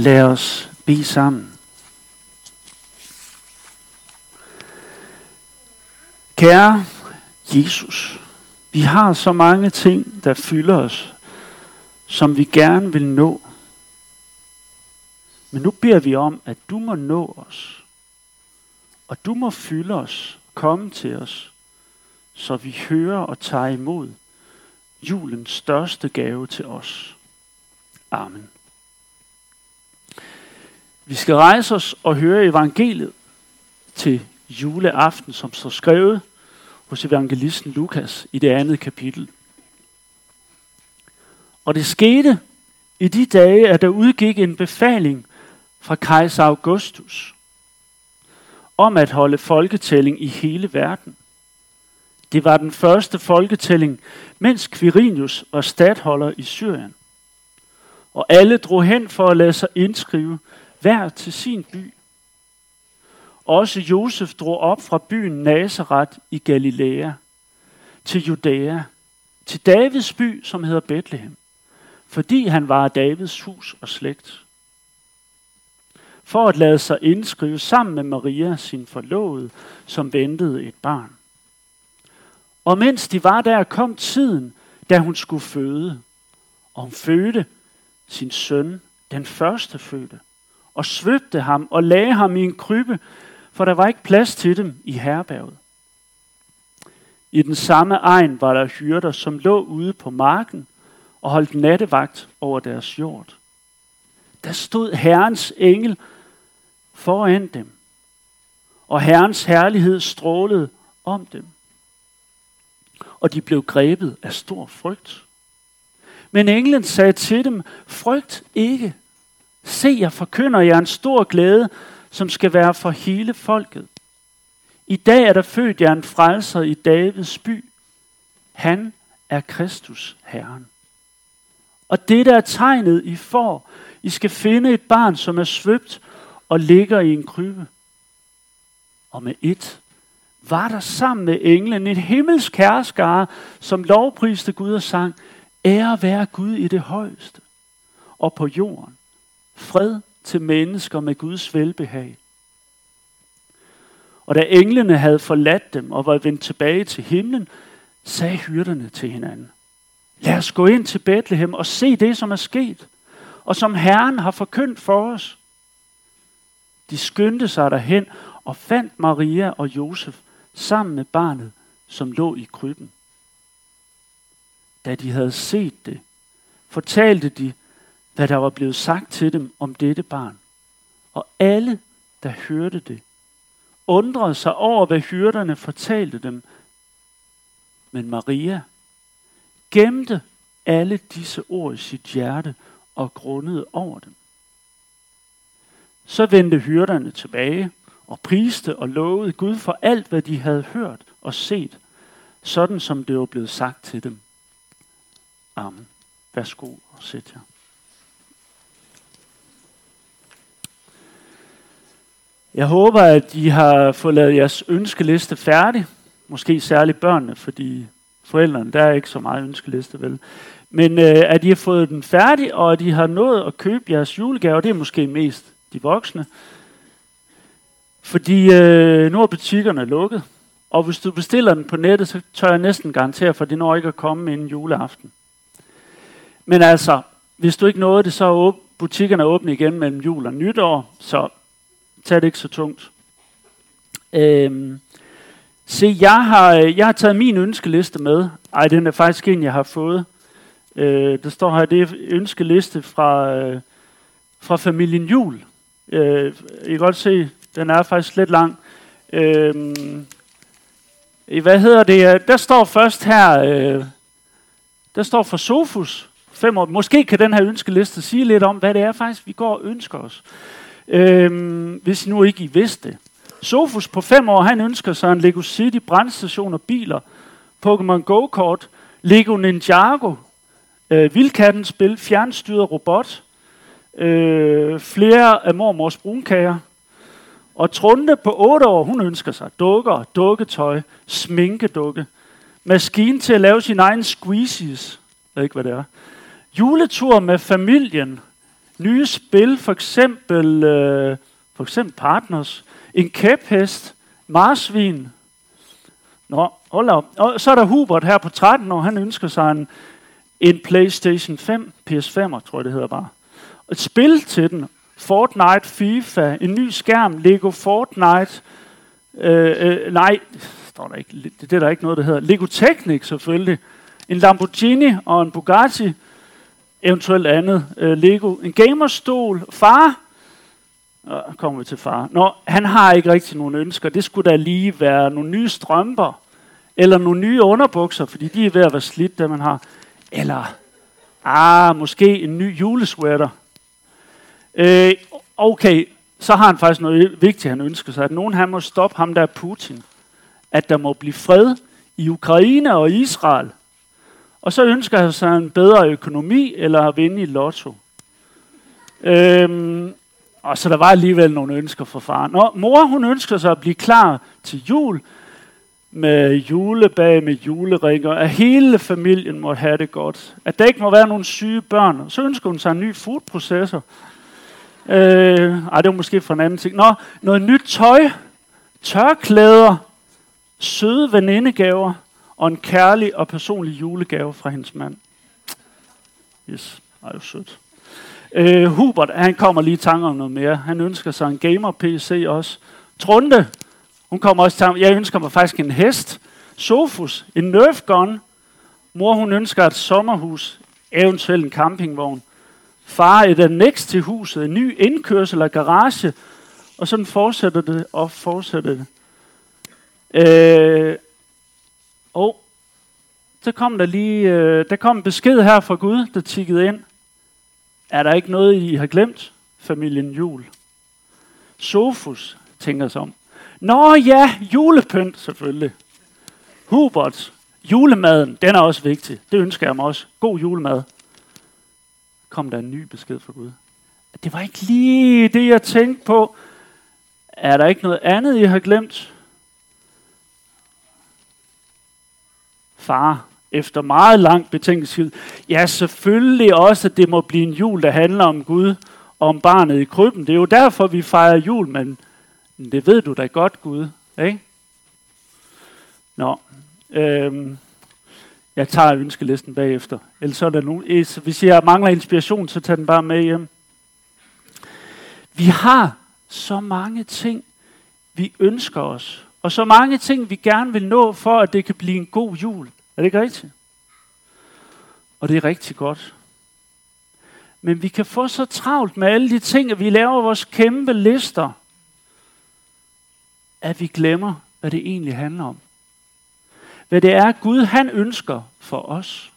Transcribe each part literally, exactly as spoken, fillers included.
Lad os bede sammen. Kære Jesus, vi har så mange ting, der fylder os, som vi gerne vil nå. Men nu beder vi om, at du må nå os, og du må fylde os, komme til os, så vi hører og tager imod julens største gave til os. Amen. Vi skal rejse os og høre evangeliet til juleaften, som står skrevet hos evangelisten Lukas i det andet kapitel. Og det skete i de dage, at der udgik en befaling fra kejser Augustus om at holde folketælling i hele verden. Det var den første folketælling, mens Quirinius var statholder i Syrien. Og alle drog hen for at lade sig indskrive hver til sin by. Også Josef drog op fra byen Nazareth i Galilæa til Judæa, til Davids by, som hedder Betlehem, fordi han var af Davids hus og slægt, for at lade sig indskrive sammen med Maria, sin forlovede, som ventede et barn. Og mens de var der, kom tiden, da hun skulle føde, og hun fødte sin søn, den førstefødte, og svøbte ham og lagde ham i en krybbe, for der var ikke plads til dem i herberget. I den samme egn var der hyrder, som lå ude på marken og holdt nattevagt over deres hjord. Der stod Herrens engel foran dem, og Herrens herlighed strålede om dem. Og de blev grebet af stor frygt. Men englen sagde til dem, frygt ikke. Se, jeg forkynder jer en stor glæde, som skal være for hele folket. I dag er der født jer en frelser i Davids by. Han er Kristus Herren. Og det der er tegnet, I får. I skal finde et barn, som er svøbt og ligger i en krybbe. Og med et var der sammen med englen en himmelsk herskare, som lovpriste Gud og sang, ære være Gud i det højeste, og på jorden fred til mennesker med Guds velbehag. Og da englene havde forladt dem og var vendt tilbage til himlen, sagde hyrderne til hinanden, lad os gå ind til Betlehem og se det, som er sket, og som Herren har forkyndt for os. De skyndte sig derhen og fandt Maria og Josef sammen med barnet, som lå i krybben. Da de havde set det, fortalte de, hvad der var blevet sagt til dem om dette barn. Og alle, der hørte det, undrede sig over, hvad hyrderne fortalte dem. Men Maria gemte alle disse ord i sit hjerte og grundede over dem. Så vendte hyrderne tilbage og priste og lovede Gud for alt, hvad de havde hørt og set, sådan som det var blevet sagt til dem. Amen. Værsgo og sæt jer. Jeg håber, at I har fået lavet jeres ønskeliste færdig. Måske særligt børnene, fordi forældrene, der er ikke så meget ønskeliste, vel? Men øh, at I har fået den færdig, og at I har nået at købe jeres julegaver, det er måske mest de voksne. Fordi øh, nu er butikkerne lukket, og hvis du bestiller den på nettet, så tør jeg næsten garantere, for det når ikke at komme inden juleaften. Men altså, hvis du ikke nåede det, så er åb- butikkerne åbne igen mellem jul og nytår, så tag det ikke så tungt. Øhm, se, jeg har, jeg har taget min ønskeliste med. Ej, den er faktisk en, jeg har fået. Øh, der står her, det er ønskeliste fra, øh, fra familien Jul. Øh, I kan godt se, den er faktisk lidt lang. Øh, hvad hedder det? Der står først her, øh, der står fra Sofus. Fem år. Måske kan den her ønskeliste sige lidt om, hvad det er faktisk, vi går og ønsker os. Øhm, hvis nu ikke I vidste det. Sofus på fem år, han ønsker sig en Lego City, brandstation og biler, Pokémon Go-kart, Lego Ninjago, øh, Vildkattens spil, fjernstyret robot, øh, flere af mormors brunkager, og Trunde på otte år, hun ønsker sig dukker, dukketøj, sminkedukke, maskine til at lave sin egen squeezies, jeg ved ikke hvad det er, juletur med familien, nye spil, for eksempel, øh, for eksempel Partners, en kæphest, marsvin. Nå, hold op. Og så er der Hubert her på tretten år, han ønsker sig en, en PlayStation fem, P S fem, tror jeg det hedder bare. Et spil til den, Fortnite, FIFA, en ny skærm, Lego Fortnite, øh, øh, nej, står der ikke, det er der ikke noget, der hedder, Lego Technic selvfølgelig, en Lamborghini og en Bugatti, eventuelt andet, øh, Lego, en gamerstol, far, Nå, kommer vi til far. Nå, han har ikke rigtig nogen ønsker. Det skulle da lige være nogle nye strømper, eller nogle nye underbukser, fordi de er ved at være slidt, det man har. Eller, ah, måske en ny julesweater. Øh, okay, så har han faktisk noget vigtigt, han ønsker sig. At nogen han må stoppe ham, der er Putin. At der må blive fred i Ukraine og Israel. Og så ønsker han sig en bedre økonomi, eller at vinde i lotto. Øh, Og så der var alligevel nogle ønsker fra faren. Nå, mor, hun ønsker sig at blive klar til jul med julebag, med juleringer, at hele familien må have det godt. At der ikke må være nogen syge børn. Så ønsker hun sig en ny foodprocessor. Øh, ej, det var måske for en anden ting. Nå, noget nyt tøj, tørklæder, søde venindegaver og en kærlig og personlig julegave fra hendes mand. Yes, ej, det er jo sødt. Uh, Hubert, han kommer lige i tanke om noget mere. Han ønsker sig en gamer-P C også. Trunde, hun kommer også i tanke. Jeg ønsker mig faktisk en hest. Sofus, en Nerf gun. Mor, hun ønsker et sommerhus, eventuelt en campingvogn. Far, et annex til huset, en ny indkørsel og garage. Og sådan fortsætter det og fortsætter det. Uh, og så kom der lige, uh, der kom en besked her fra Gud, der tikkede ind. Er der ikke noget, I har glemt? Familien jul. Sofus tænker sig om. Nå ja, julepynt selvfølgelig. Hubert, julemaden, den er også vigtig. Det ønsker jeg mig også. God julemad. Kom der en ny besked fra Gud. Det var ikke lige det, jeg tænkte på. Er der ikke noget andet, I har glemt? Far. Efter meget langt betænkningstid. Ja, selvfølgelig også, at det må blive en jul, der handler om Gud og om barnet i krybben. Det er jo derfor, vi fejrer jul, men det ved du da godt, Gud. Ikke? Nå, øhm, jeg tager ønskelisten bagefter. Ellers så er der nogen. Hvis jeg mangler inspiration, så tag den bare med hjem. Vi har så mange ting, vi ønsker os, og så mange ting, vi gerne vil nå, for at det kan blive en god jul. Er det ikke rigtigt? Og det er rigtig godt. Men vi kan få så travlt med alle de ting, at vi laver vores kæmpe lister, at vi glemmer, hvad det egentlig handler om. Hvad det er, Gud han ønsker for os.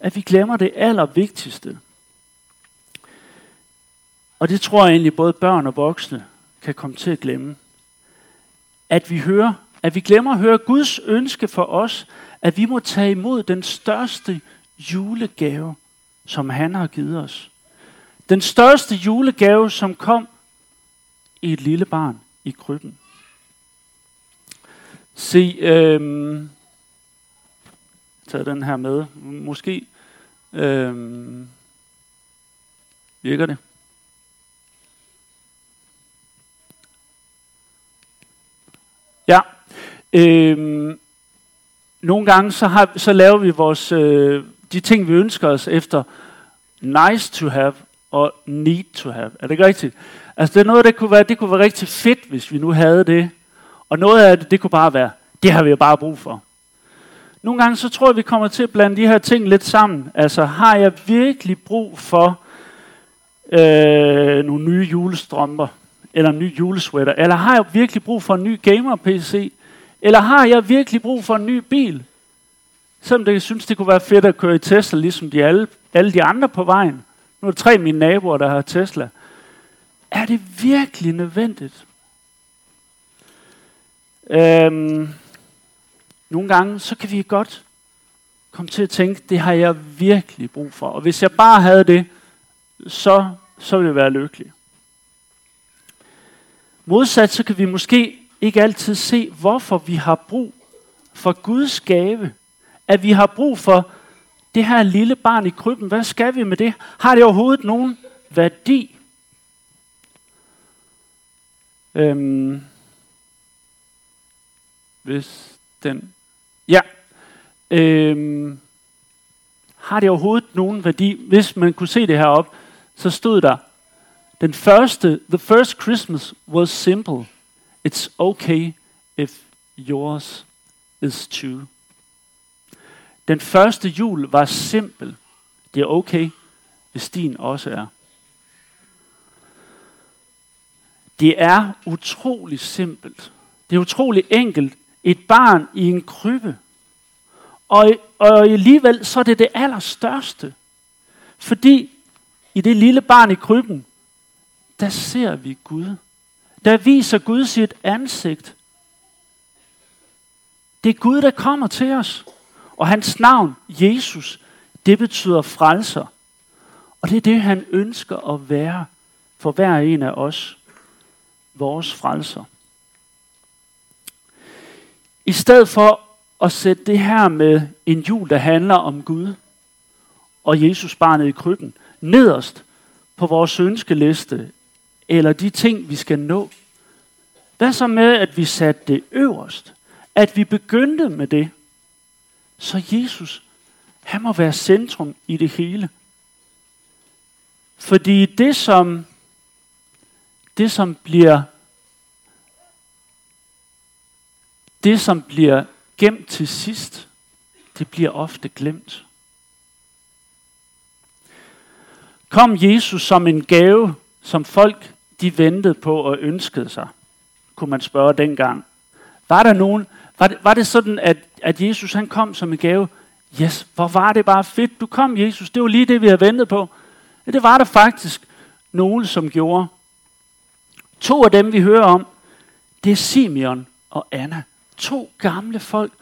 At vi glemmer det allervigtigste. Og det tror jeg egentlig, både børn og voksne kan komme til at glemme. At vi hører, At vi glemmer at høre Guds ønske for os, at vi må tage imod den største julegave, som han har givet os. Den største julegave, som kom i et lille barn i krybben. Se, øhm, tag den her med. Måske øhm, virker det. Ja. Øhm, nogle gange så, har, så laver vi vores, øh, de ting, vi ønsker os efter nice to have og need to have. Er det ikke rigtigt? Altså det er noget, der kunne være, det kunne være rigtig fedt, hvis vi nu havde det. Og noget af det, det kunne bare være, det har vi jo bare brug for. Nogle gange så tror jeg, vi kommer til at blande de her ting lidt sammen. Altså har jeg virkelig brug for øh, nogle nye julestrømper? Eller en ny julesweater? Eller har jeg virkelig brug for en ny gamer-P C? Eller har jeg virkelig brug for en ny bil? Selvom det, jeg synes, det kunne være fedt at køre i Tesla, ligesom de alle, alle de andre på vejen. Nu er der tre af mine naboer, der har Tesla. Er det virkelig nødvendigt? Øhm, nogle gange, så kan vi godt komme til at tænke, det har jeg virkelig brug for. Og hvis jeg bare havde det, så, så ville jeg være lykkelig. Modsat, så kan vi måske ikke altid se, hvorfor vi har brug for Guds gave. At vi har brug for Det her lille barn i krybben, hvad skal vi med det? Har det overhovedet nogen værdi? Øhm, hvis den... Ja. Øhm, har det overhovedet nogen værdi? Hvis man kunne se det heroppe, så stod der, den første, the first Christmas was simple. It's okay if yours is too. Den første jul var simpel. Det er okay, hvis din også er. Det er utrolig simpelt. Det er utrolig enkelt. Et barn i en krybbe. Og, og alligevel så er det det allerstørste. Fordi i det lille barn i krybben, der ser vi Gud. Der viser Gud sit ansigt. Det er Gud, der kommer til os. Og hans navn, Jesus, det betyder frelser. Og det er det, han ønsker at være for hver en af os. Vores frelser. I stedet for at sætte det her med en jul, der handler om Gud og Jesus barnet i krybben, nederst på vores ønskeliste, eller de ting, vi skal nå. Hvad så med, at vi satte det øverst? At vi begyndte med det? Så Jesus, han må være centrum i det hele. Fordi det, som, det, som bliver det, som bliver gemt til sidst, det bliver ofte glemt. Kom Jesus som en gave, som folk de ventede på og ønskede sig, kunne man spørge dengang. Var der nogen, var det, var det sådan, at, at Jesus han kom som en gave? Yes, hvor var det bare fedt, du kom Jesus, det var lige det, vi havde ventet på. Ja, det var der faktisk nogen, som gjorde. To af dem, vi hører om, det er Simeon og Anna. To gamle folk.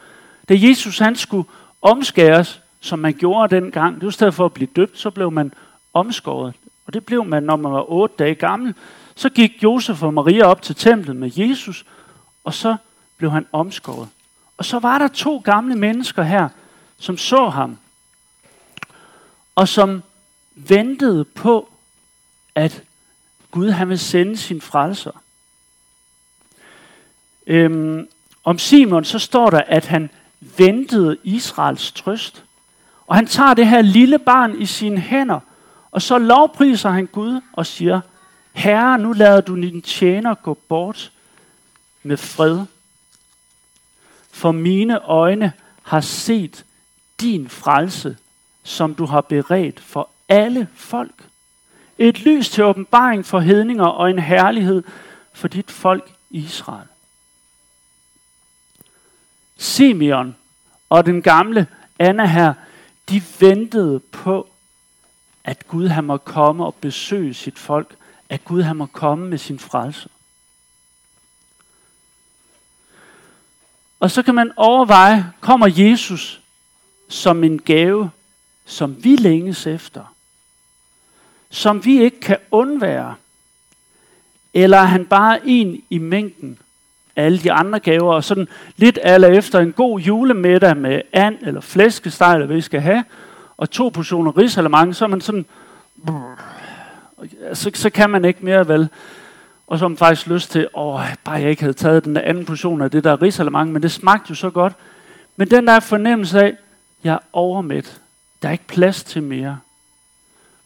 Da Jesus han skulle omskæres, som man gjorde dengang, det var i stedet for at blive døbt, så blev man omskåret. Og det blev man, når man var otte dage gammel. Så gik Josef og Maria op til templet med Jesus, og så blev han omskåret. Og så var der to gamle mennesker her, som så ham, og som ventede på, at Gud han ville sende sin frelser. Øhm, om Simon så står der, at han ventede Israels trøst, og han tager det her lille barn i sine hænder, og så lovpriser han Gud og siger, Herre, nu lader du din tjener gå bort med fred. For mine øjne har set din frelse, som du har beredt for alle folk. Et lys til åbenbaring for hedninger og en herlighed for dit folk Israel. Simeon og den gamle Anna her, de ventede på, at Gud han må komme og besøge sit folk, at Gud han må komme med sin frelse. Og så kan man overveje, kommer Jesus som en gave, som vi længes efter, som vi ikke kan undvære, eller er han bare en i mængden af alle de andre gaver, og sådan lidt eller efter en god julemiddag med and eller flæskesteg, eller hvad vi skal have, og to portioner risalamande, så er man sådan, så, så kan man ikke mere vel. Og så har man faktisk lyst til, åh, bare jeg ikke havde taget den der anden portion af det der risalamande, men det smagte jo så godt. Men den der fornemmelse af, jeg er overmæt, der er ikke plads til mere.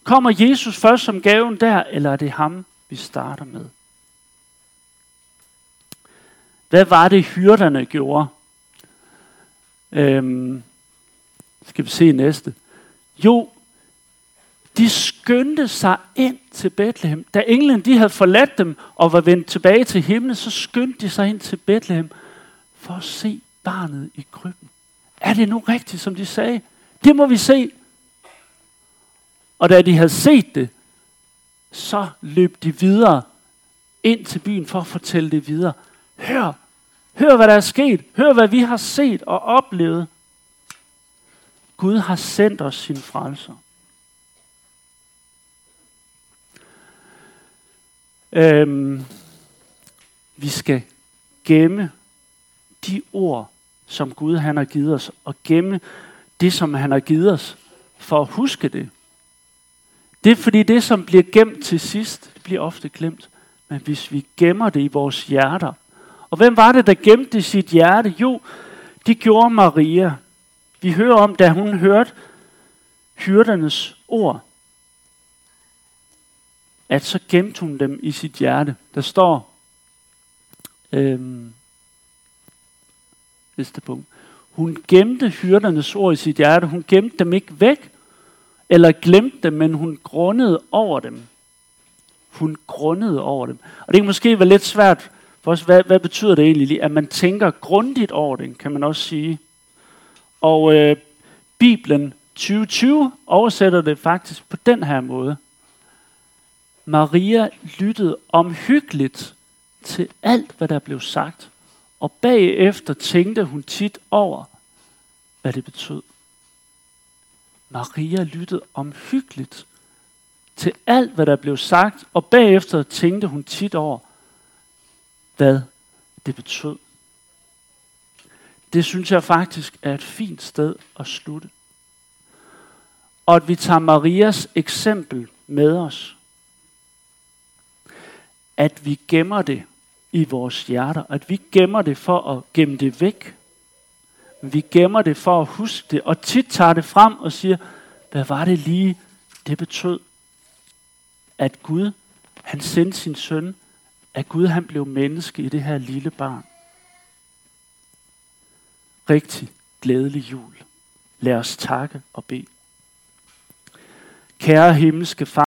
Kommer Jesus først som gaven der, eller er det ham, vi starter med? Hvad var det, hyrderne gjorde? Øhm, skal vi se næste. Jo, de skyndte sig ind til Bethlehem. Da englene de havde forladt dem og var vendt tilbage til himlen, så skyndte de sig ind til Bethlehem for at se barnet i krybben. Er det nu rigtigt, som de sagde? Det må vi se. Og da de havde set det, så løb de videre ind til byen for at fortælle det videre. Hør, hør hvad der er sket. Hør hvad vi har set og oplevet. Gud har sendt os sin frelser. Øhm, vi skal gemme de ord, som Gud han har givet os, og gemme det, som han har givet os, for at huske det. Det er fordi det, som bliver gemt til sidst, det bliver ofte glemt. Men hvis vi gemmer det i vores hjerter. Og hvem var det, der gemte sit hjerte? Jo, det gjorde Maria. Vi hører om, da hun hørte hyrdernes ord, at så gemte hun dem i sit hjerte. Der står, øhm, næste punkt. Hun gemte hyrdernes ord i sit hjerte. Hun gemte dem ikke væk, eller glemte dem, men hun grundede over dem. Hun grundede over dem. Og det kan måske være lidt svært for os. Hvad, hvad betyder det egentlig? At man tænker grundigt over det, kan man også sige. Og øh, Bibelen tyve tyve oversætter det faktisk på den her måde. Maria lyttede omhyggeligt til alt, hvad der blev sagt, og bagefter tænkte hun tit over, hvad det betød. Maria lyttede omhyggeligt til alt, hvad der blev sagt, og bagefter tænkte hun tit over, hvad det betød. Det synes jeg faktisk er et fint sted at slutte. Og at vi tager Marias eksempel med os. At vi gemmer det i vores hjerter. At vi gemmer det for at gemme det væk. Men vi gemmer det for at huske det. Og tit tager det frem og siger, hvad var det lige, det betød? At Gud, han sendte sin søn. At Gud, han blev menneske i det her lille barn. Rigtig glædelig jul. Lad os takke og bede. Kære himmelske Far,